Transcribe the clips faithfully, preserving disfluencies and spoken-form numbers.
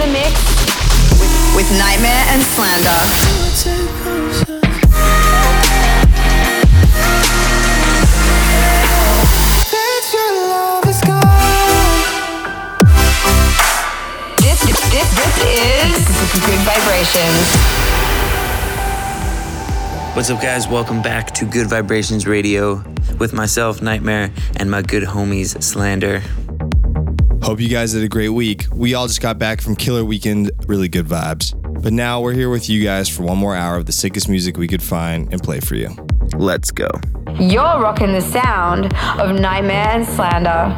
the mix with, with Nightmare and Slander. This, this, this is Gud Vibrations. What's up, guys? Welcome back to Gud Vibrations Radio with myself, Nightmare, and my good homies, Slander. Hope you guys had a great week. We all just got back from Killer Weekend, really good vibes. But now we're here with you guys for one more hour of the sickest music we could find and play for you. Let's go. You're rocking the sound of Nightmare and Slander.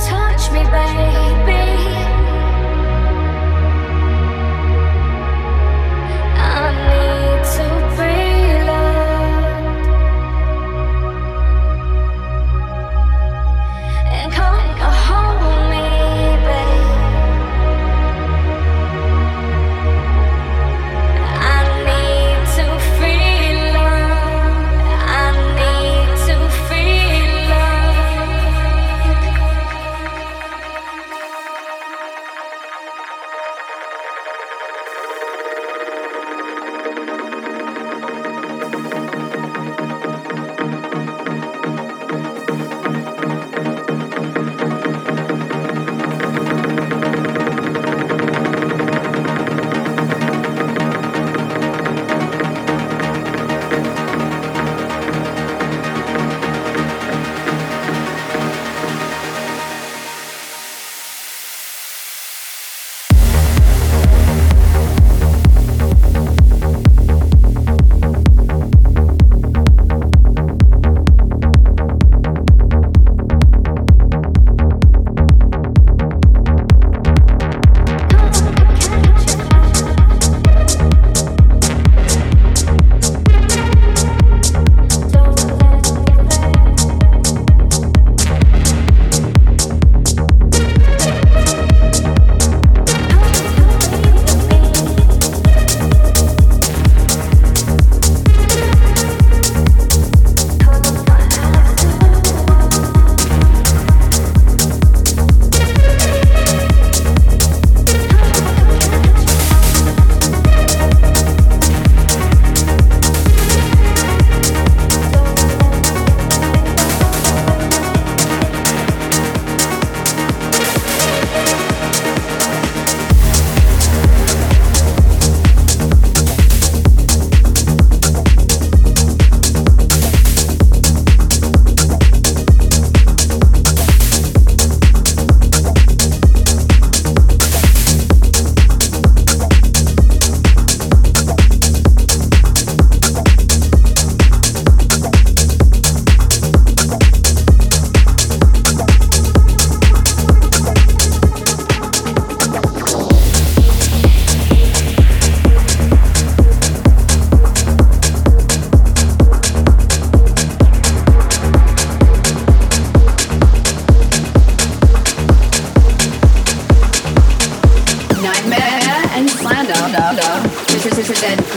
Touch me, baby.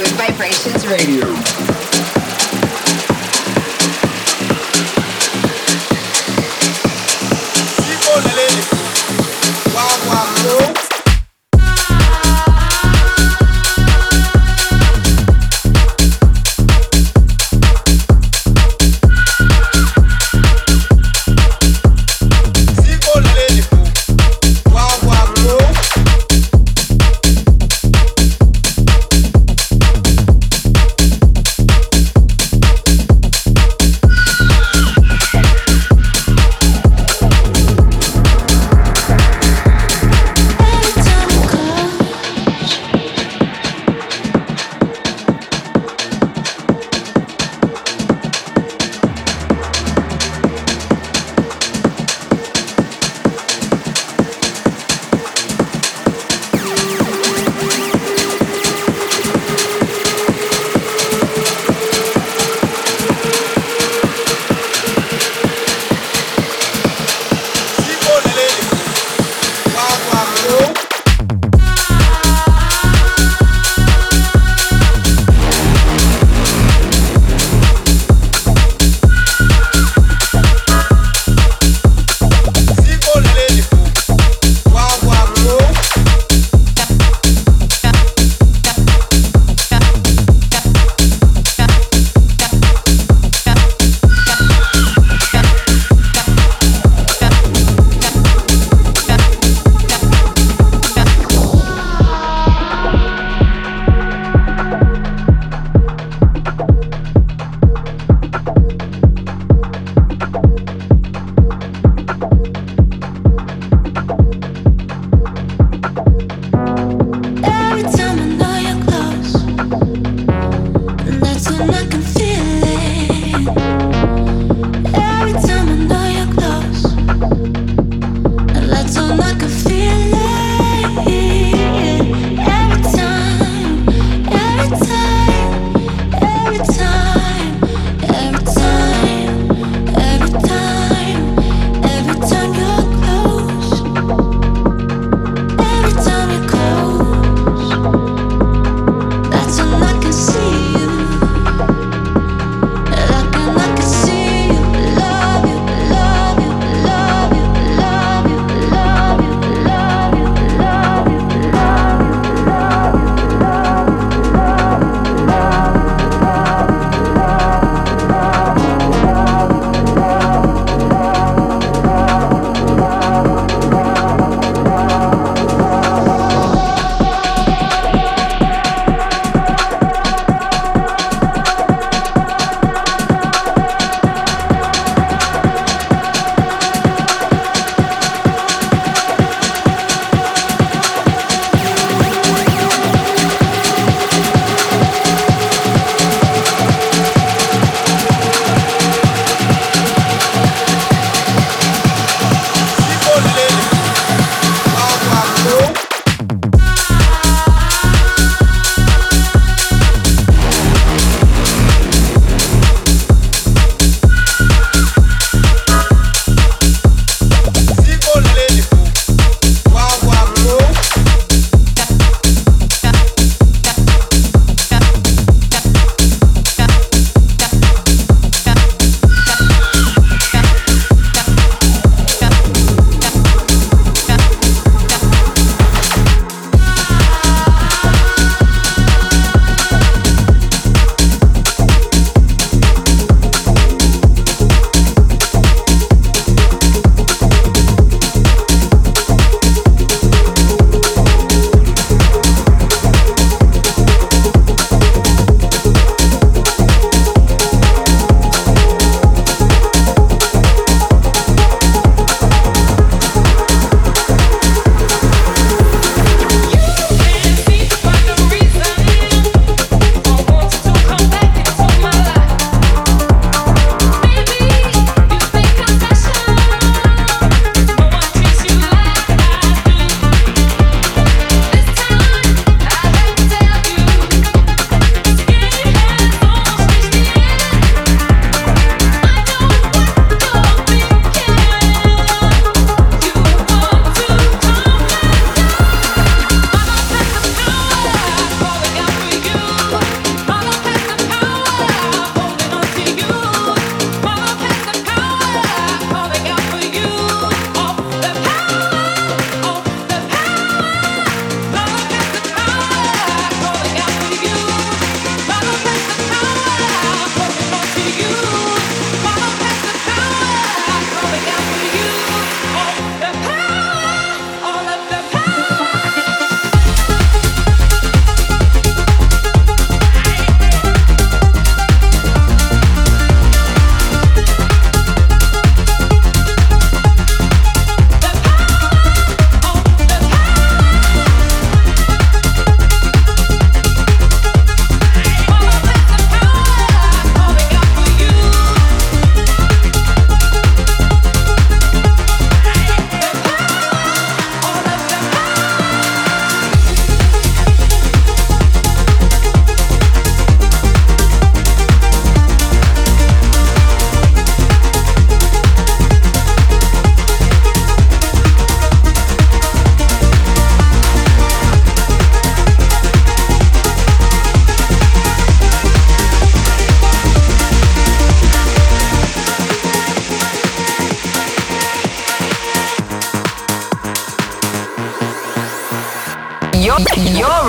Gud Vibrations Radio.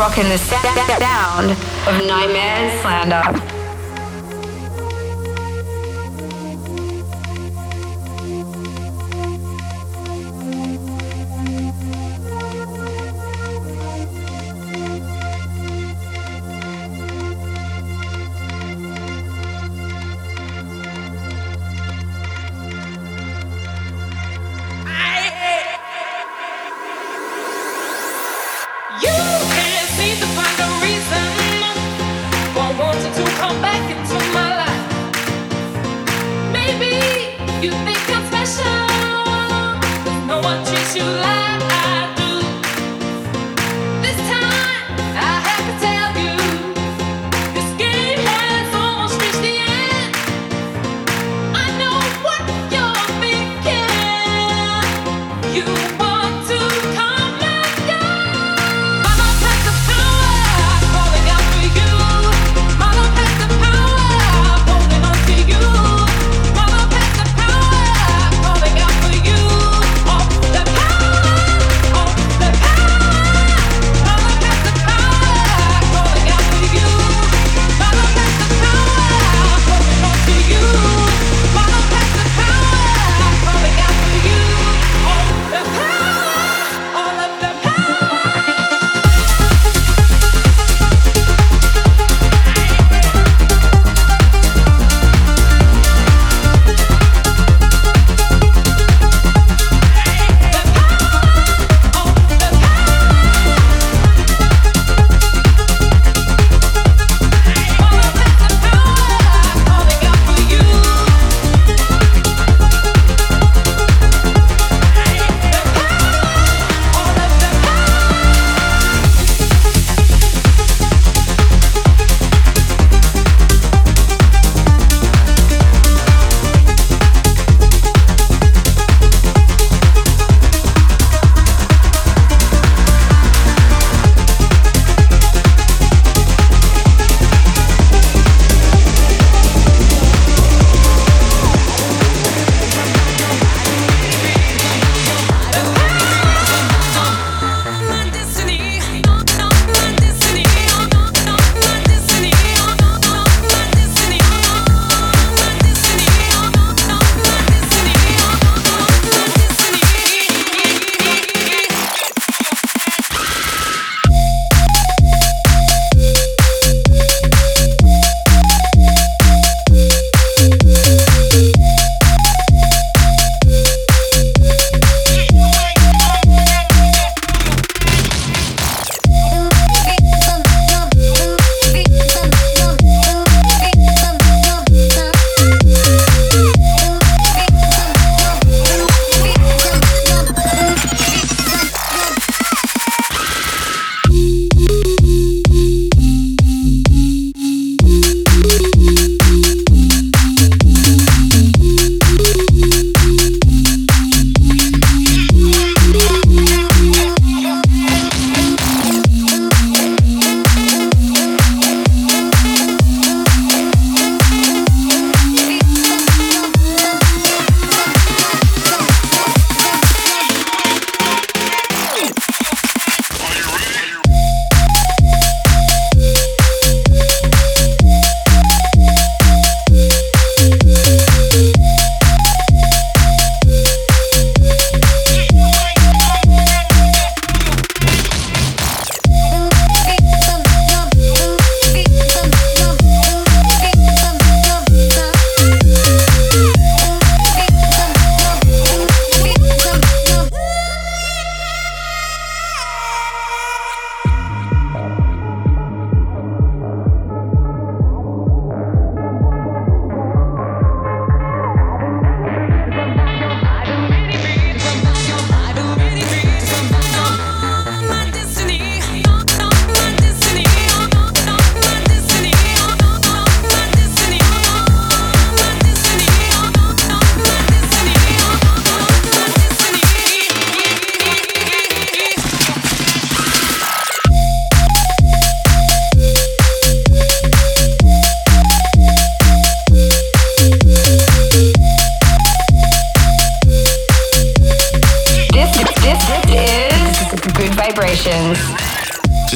rocking the sound of Nightmare Slander.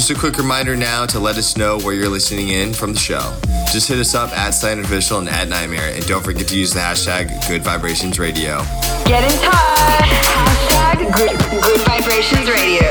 Just a quick reminder now to let us know where you're listening in from the show. Just hit us up at slanderofficial and at Nightmare, and don't forget to use the hashtag Good Vibrations Radio. Get in touch. Hashtag Good, Good Vibrations Radio.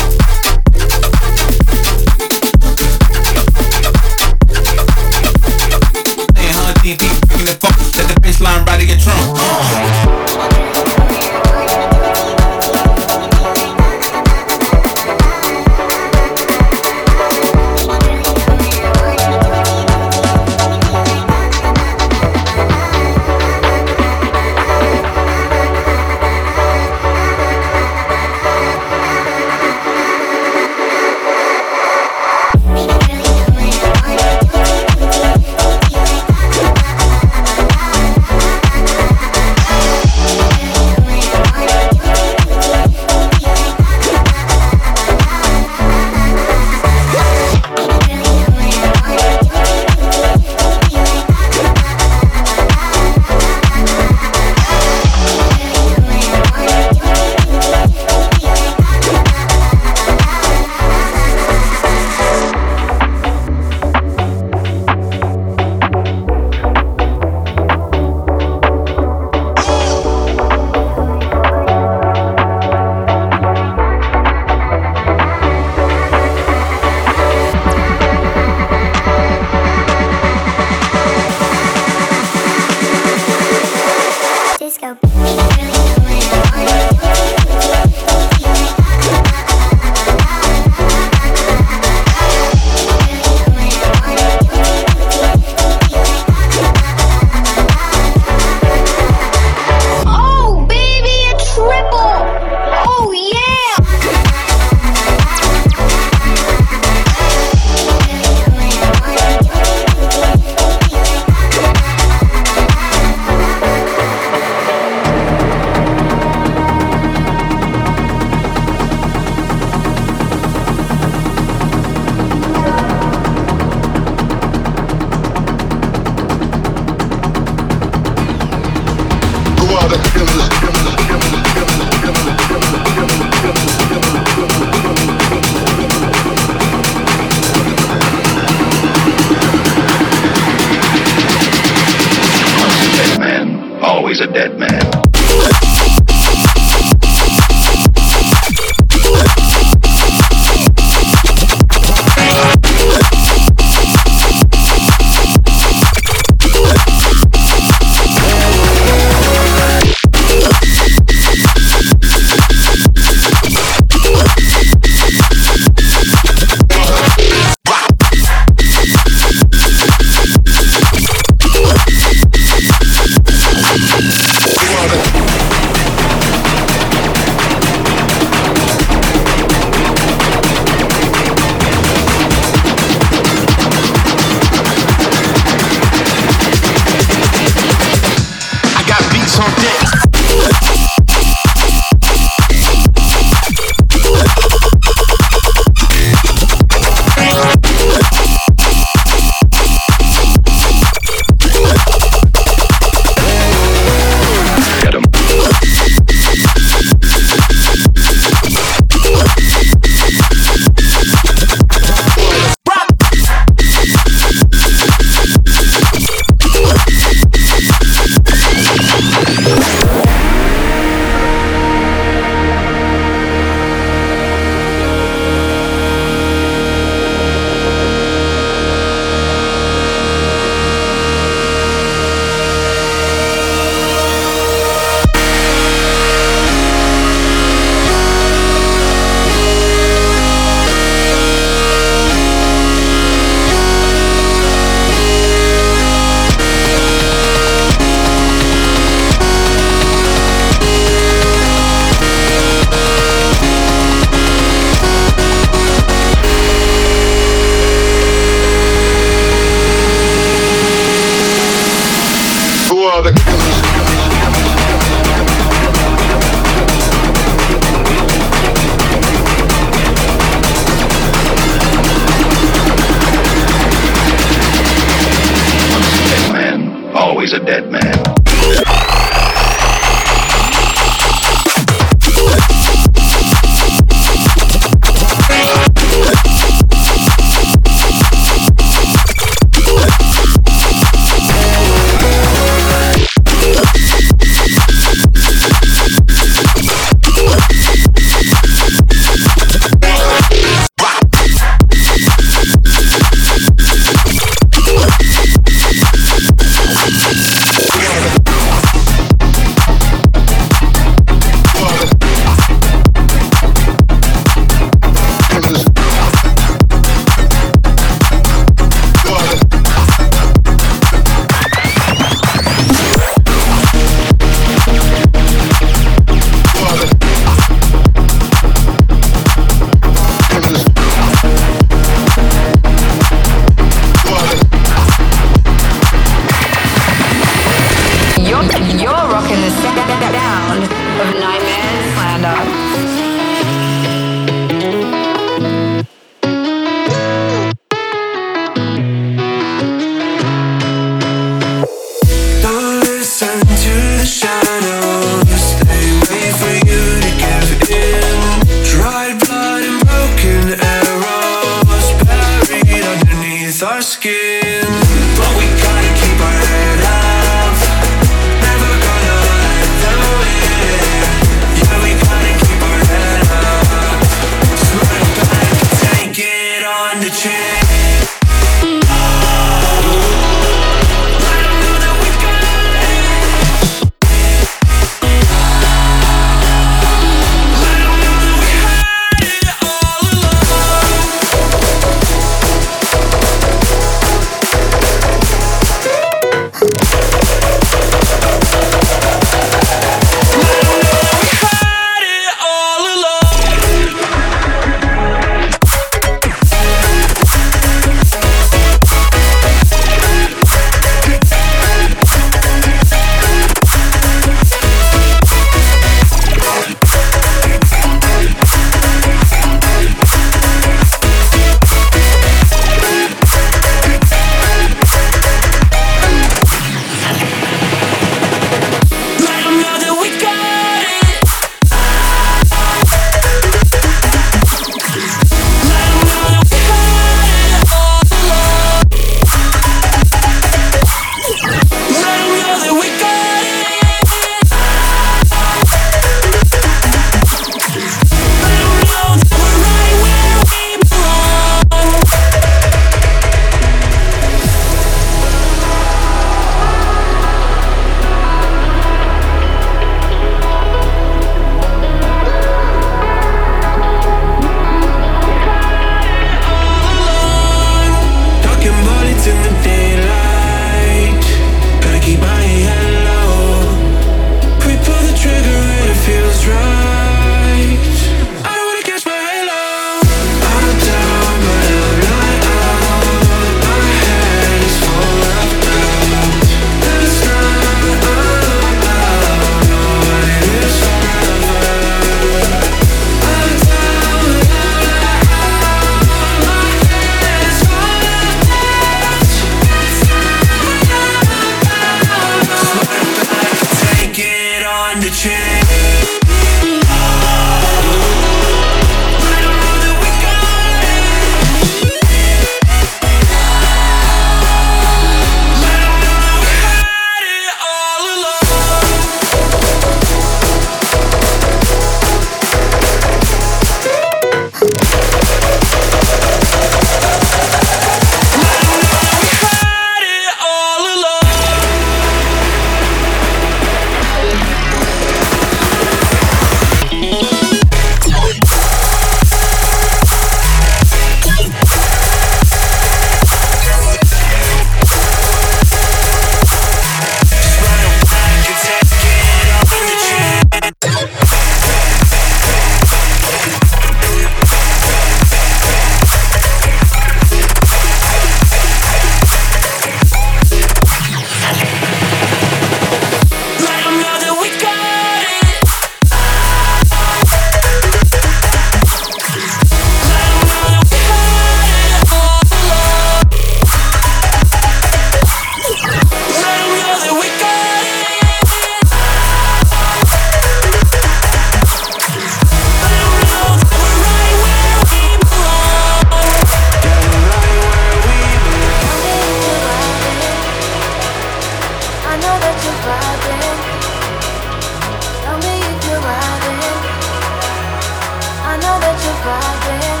know that you're vibing.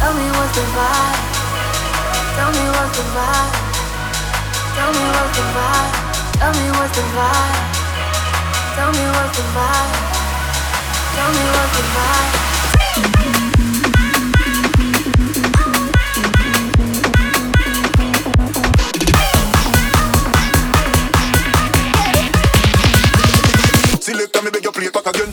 Tell me what's the vibe. Tell me what's the vibe. Tell me what's the vibe. Tell me what's the vibe. Tell me what's the vibe. Tell me what's the vibe. Select and make your play back again.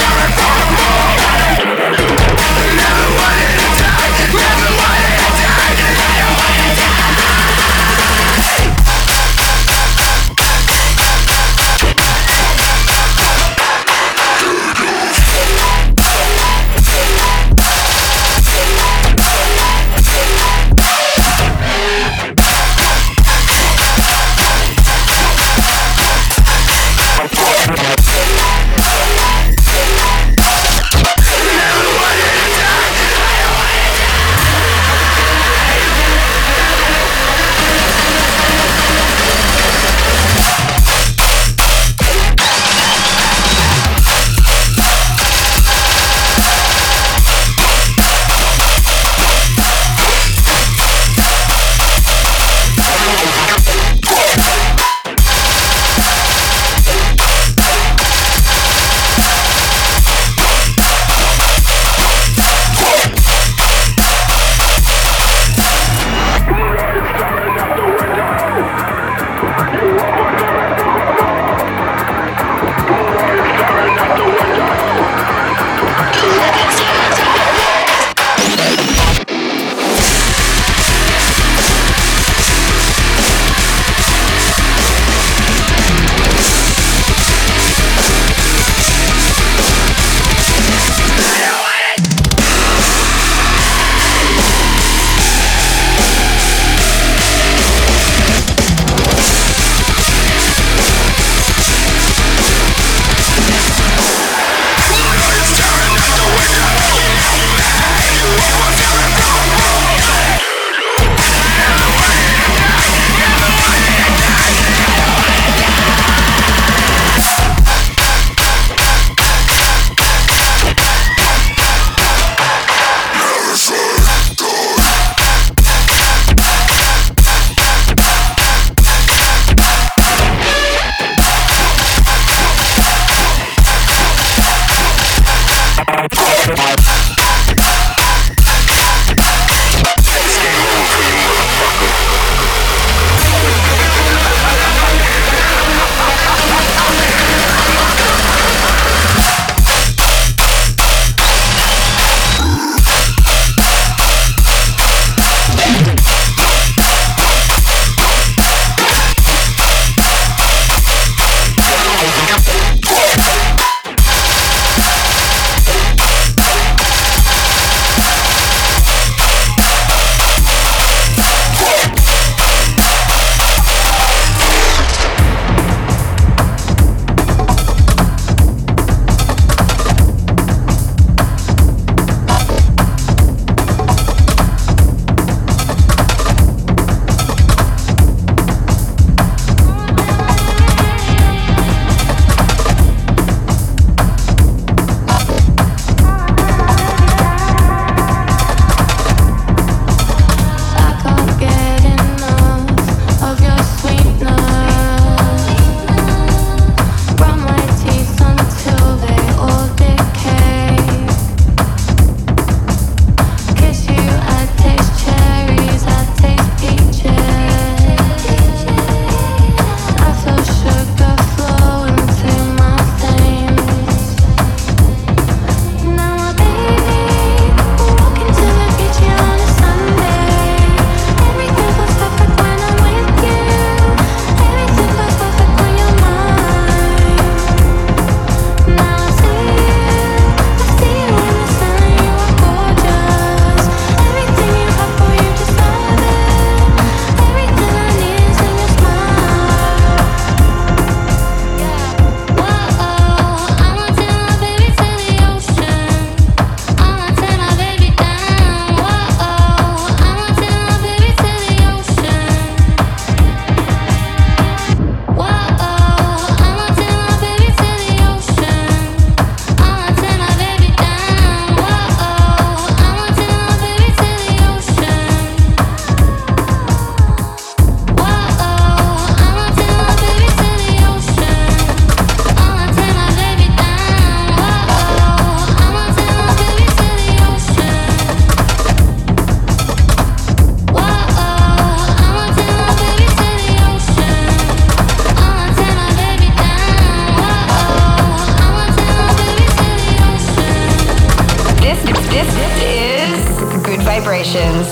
We're Gud Vibrations.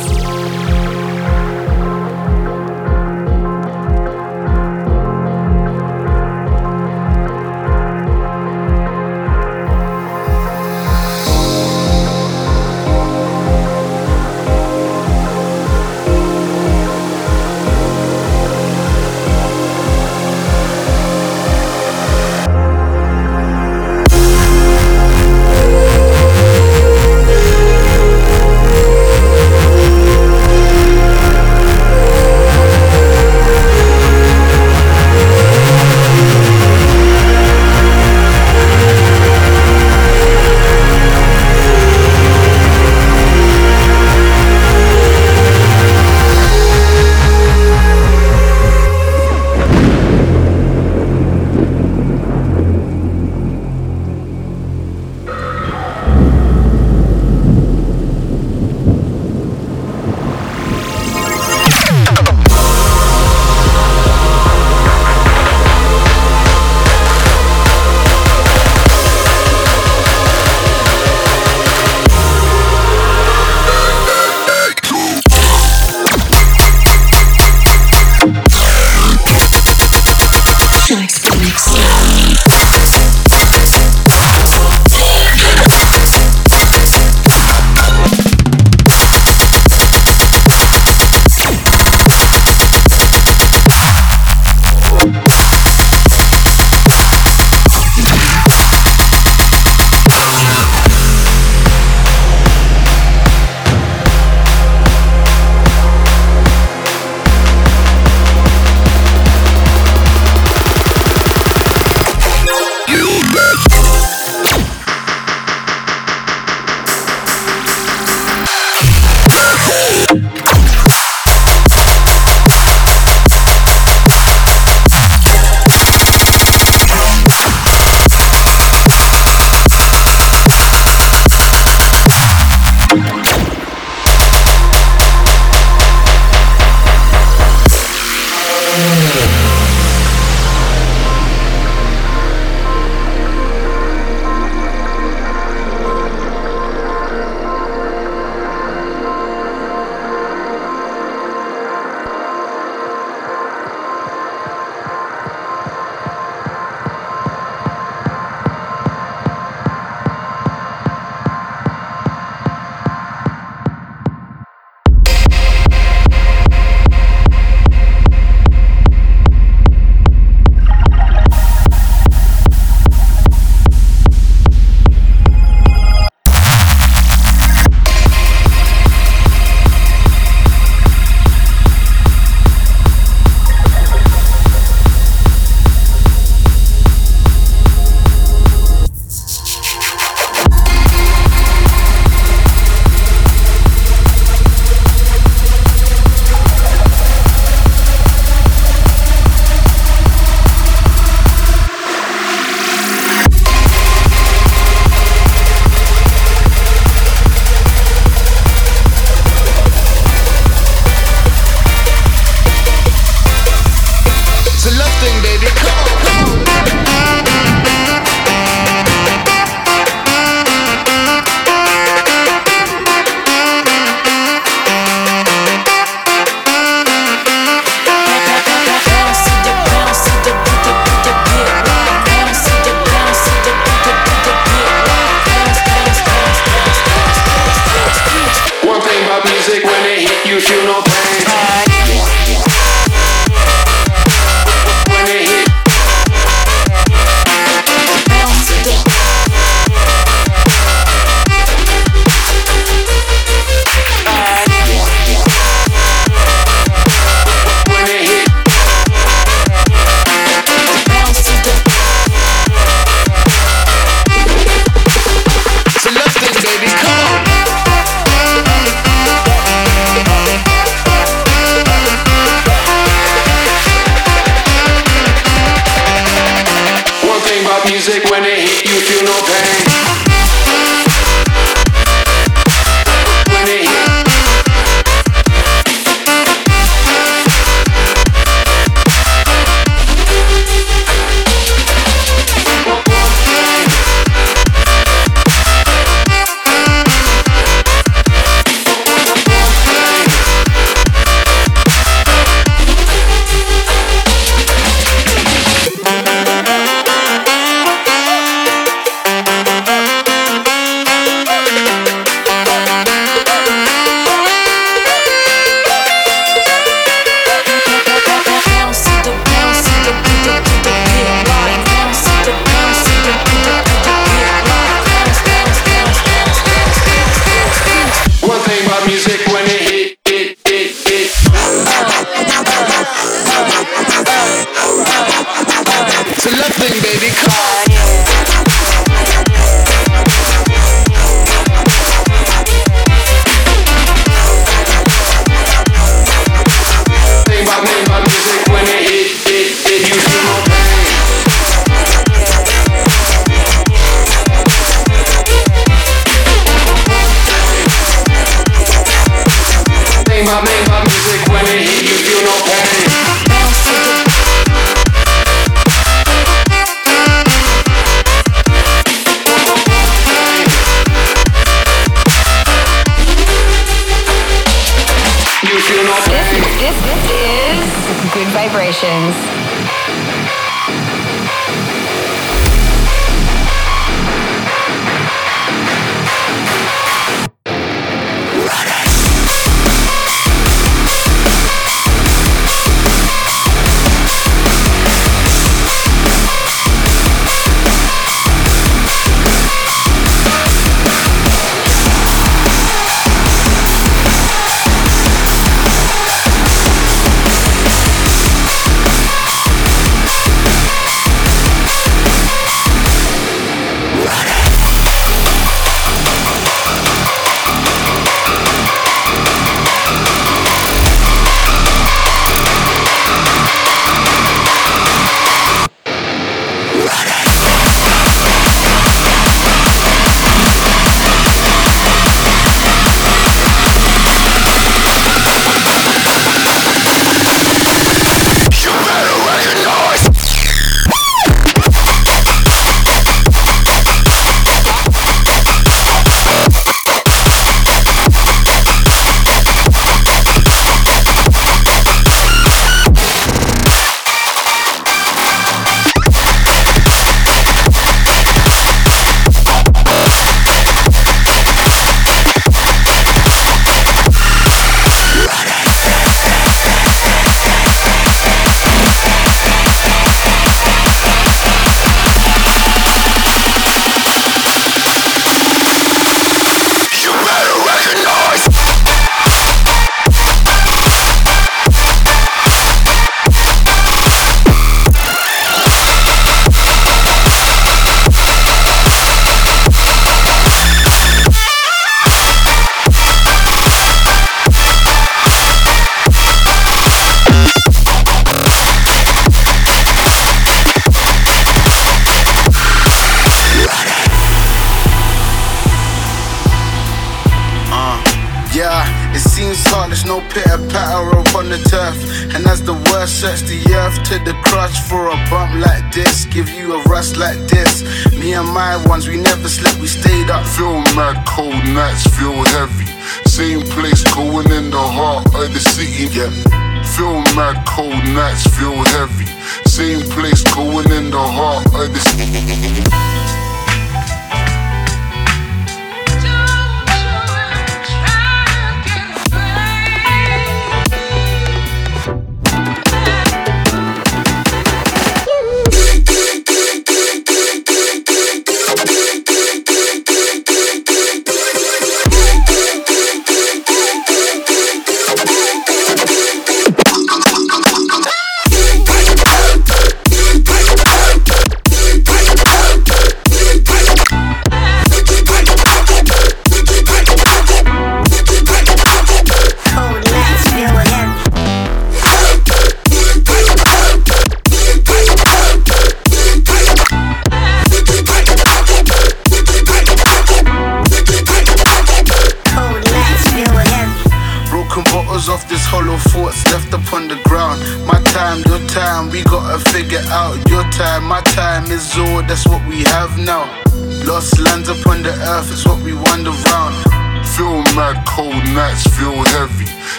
make my, make my music. When it hit you feel no pain. This, this is Gud Vibrations.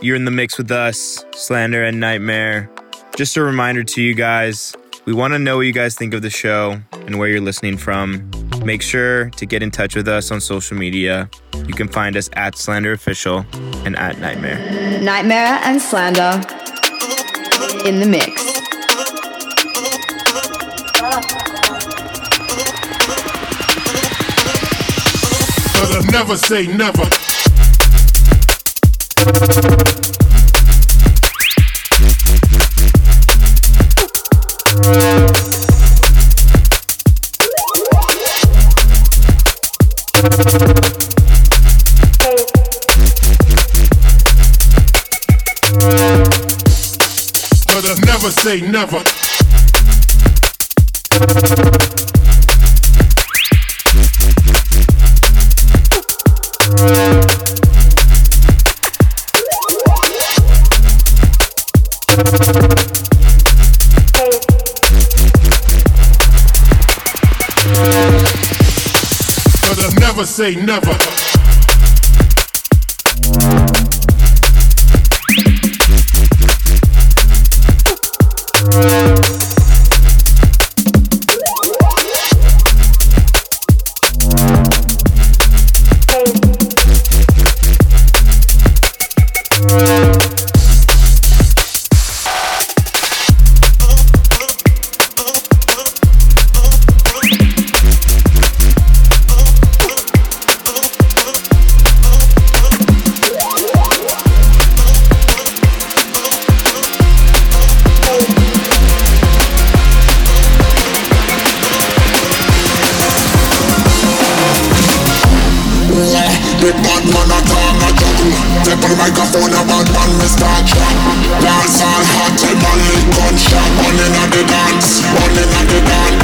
You're in the mix with us, Slander and N G H T M R E. Just a reminder to you guys, we want to know what you guys think of the show. and where you're listening from. Make sure to get in touch with us on social media. You can find us at slanderofficial and at Nightmare. Nightmare and Slander in the mix. But I never say never. But I never say never. Never say never. Running up the dance, running up the dance.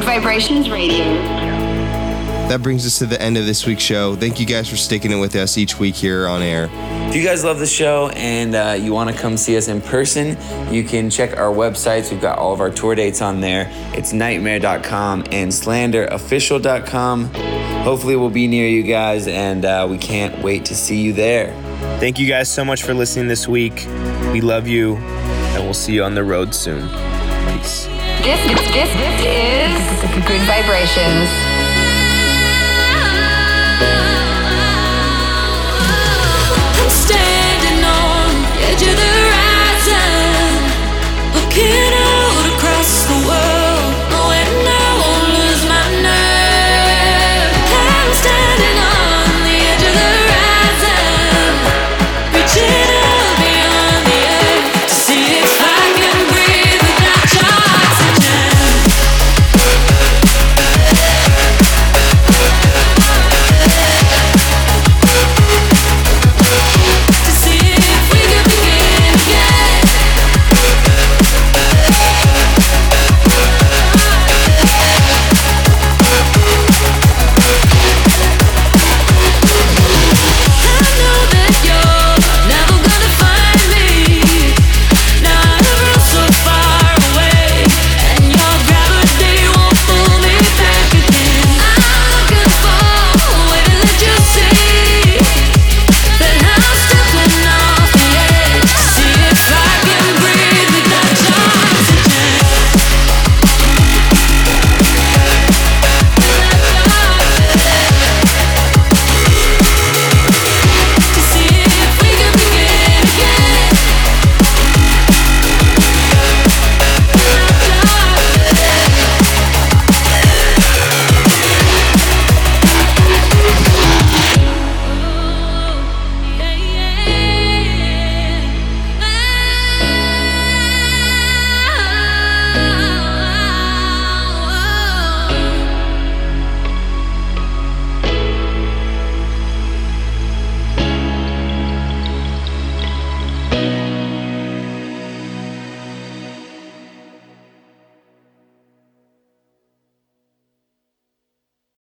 Gud Vibrations Radio. That brings us to the end of this week's show. Thank you guys for sticking it with us each week here on air. If you guys love the show and uh, you want to come see us in person, you can check our websites. We've got all of our tour dates on there. It's nightmare dot com and slander official dot com. Hopefully we'll be near you guys, and uh, we can't wait to see you there. Thank you guys so much for listening this week. We love you, and we'll see you on the road soon. Peace. This, this, this is Gud Vibrations.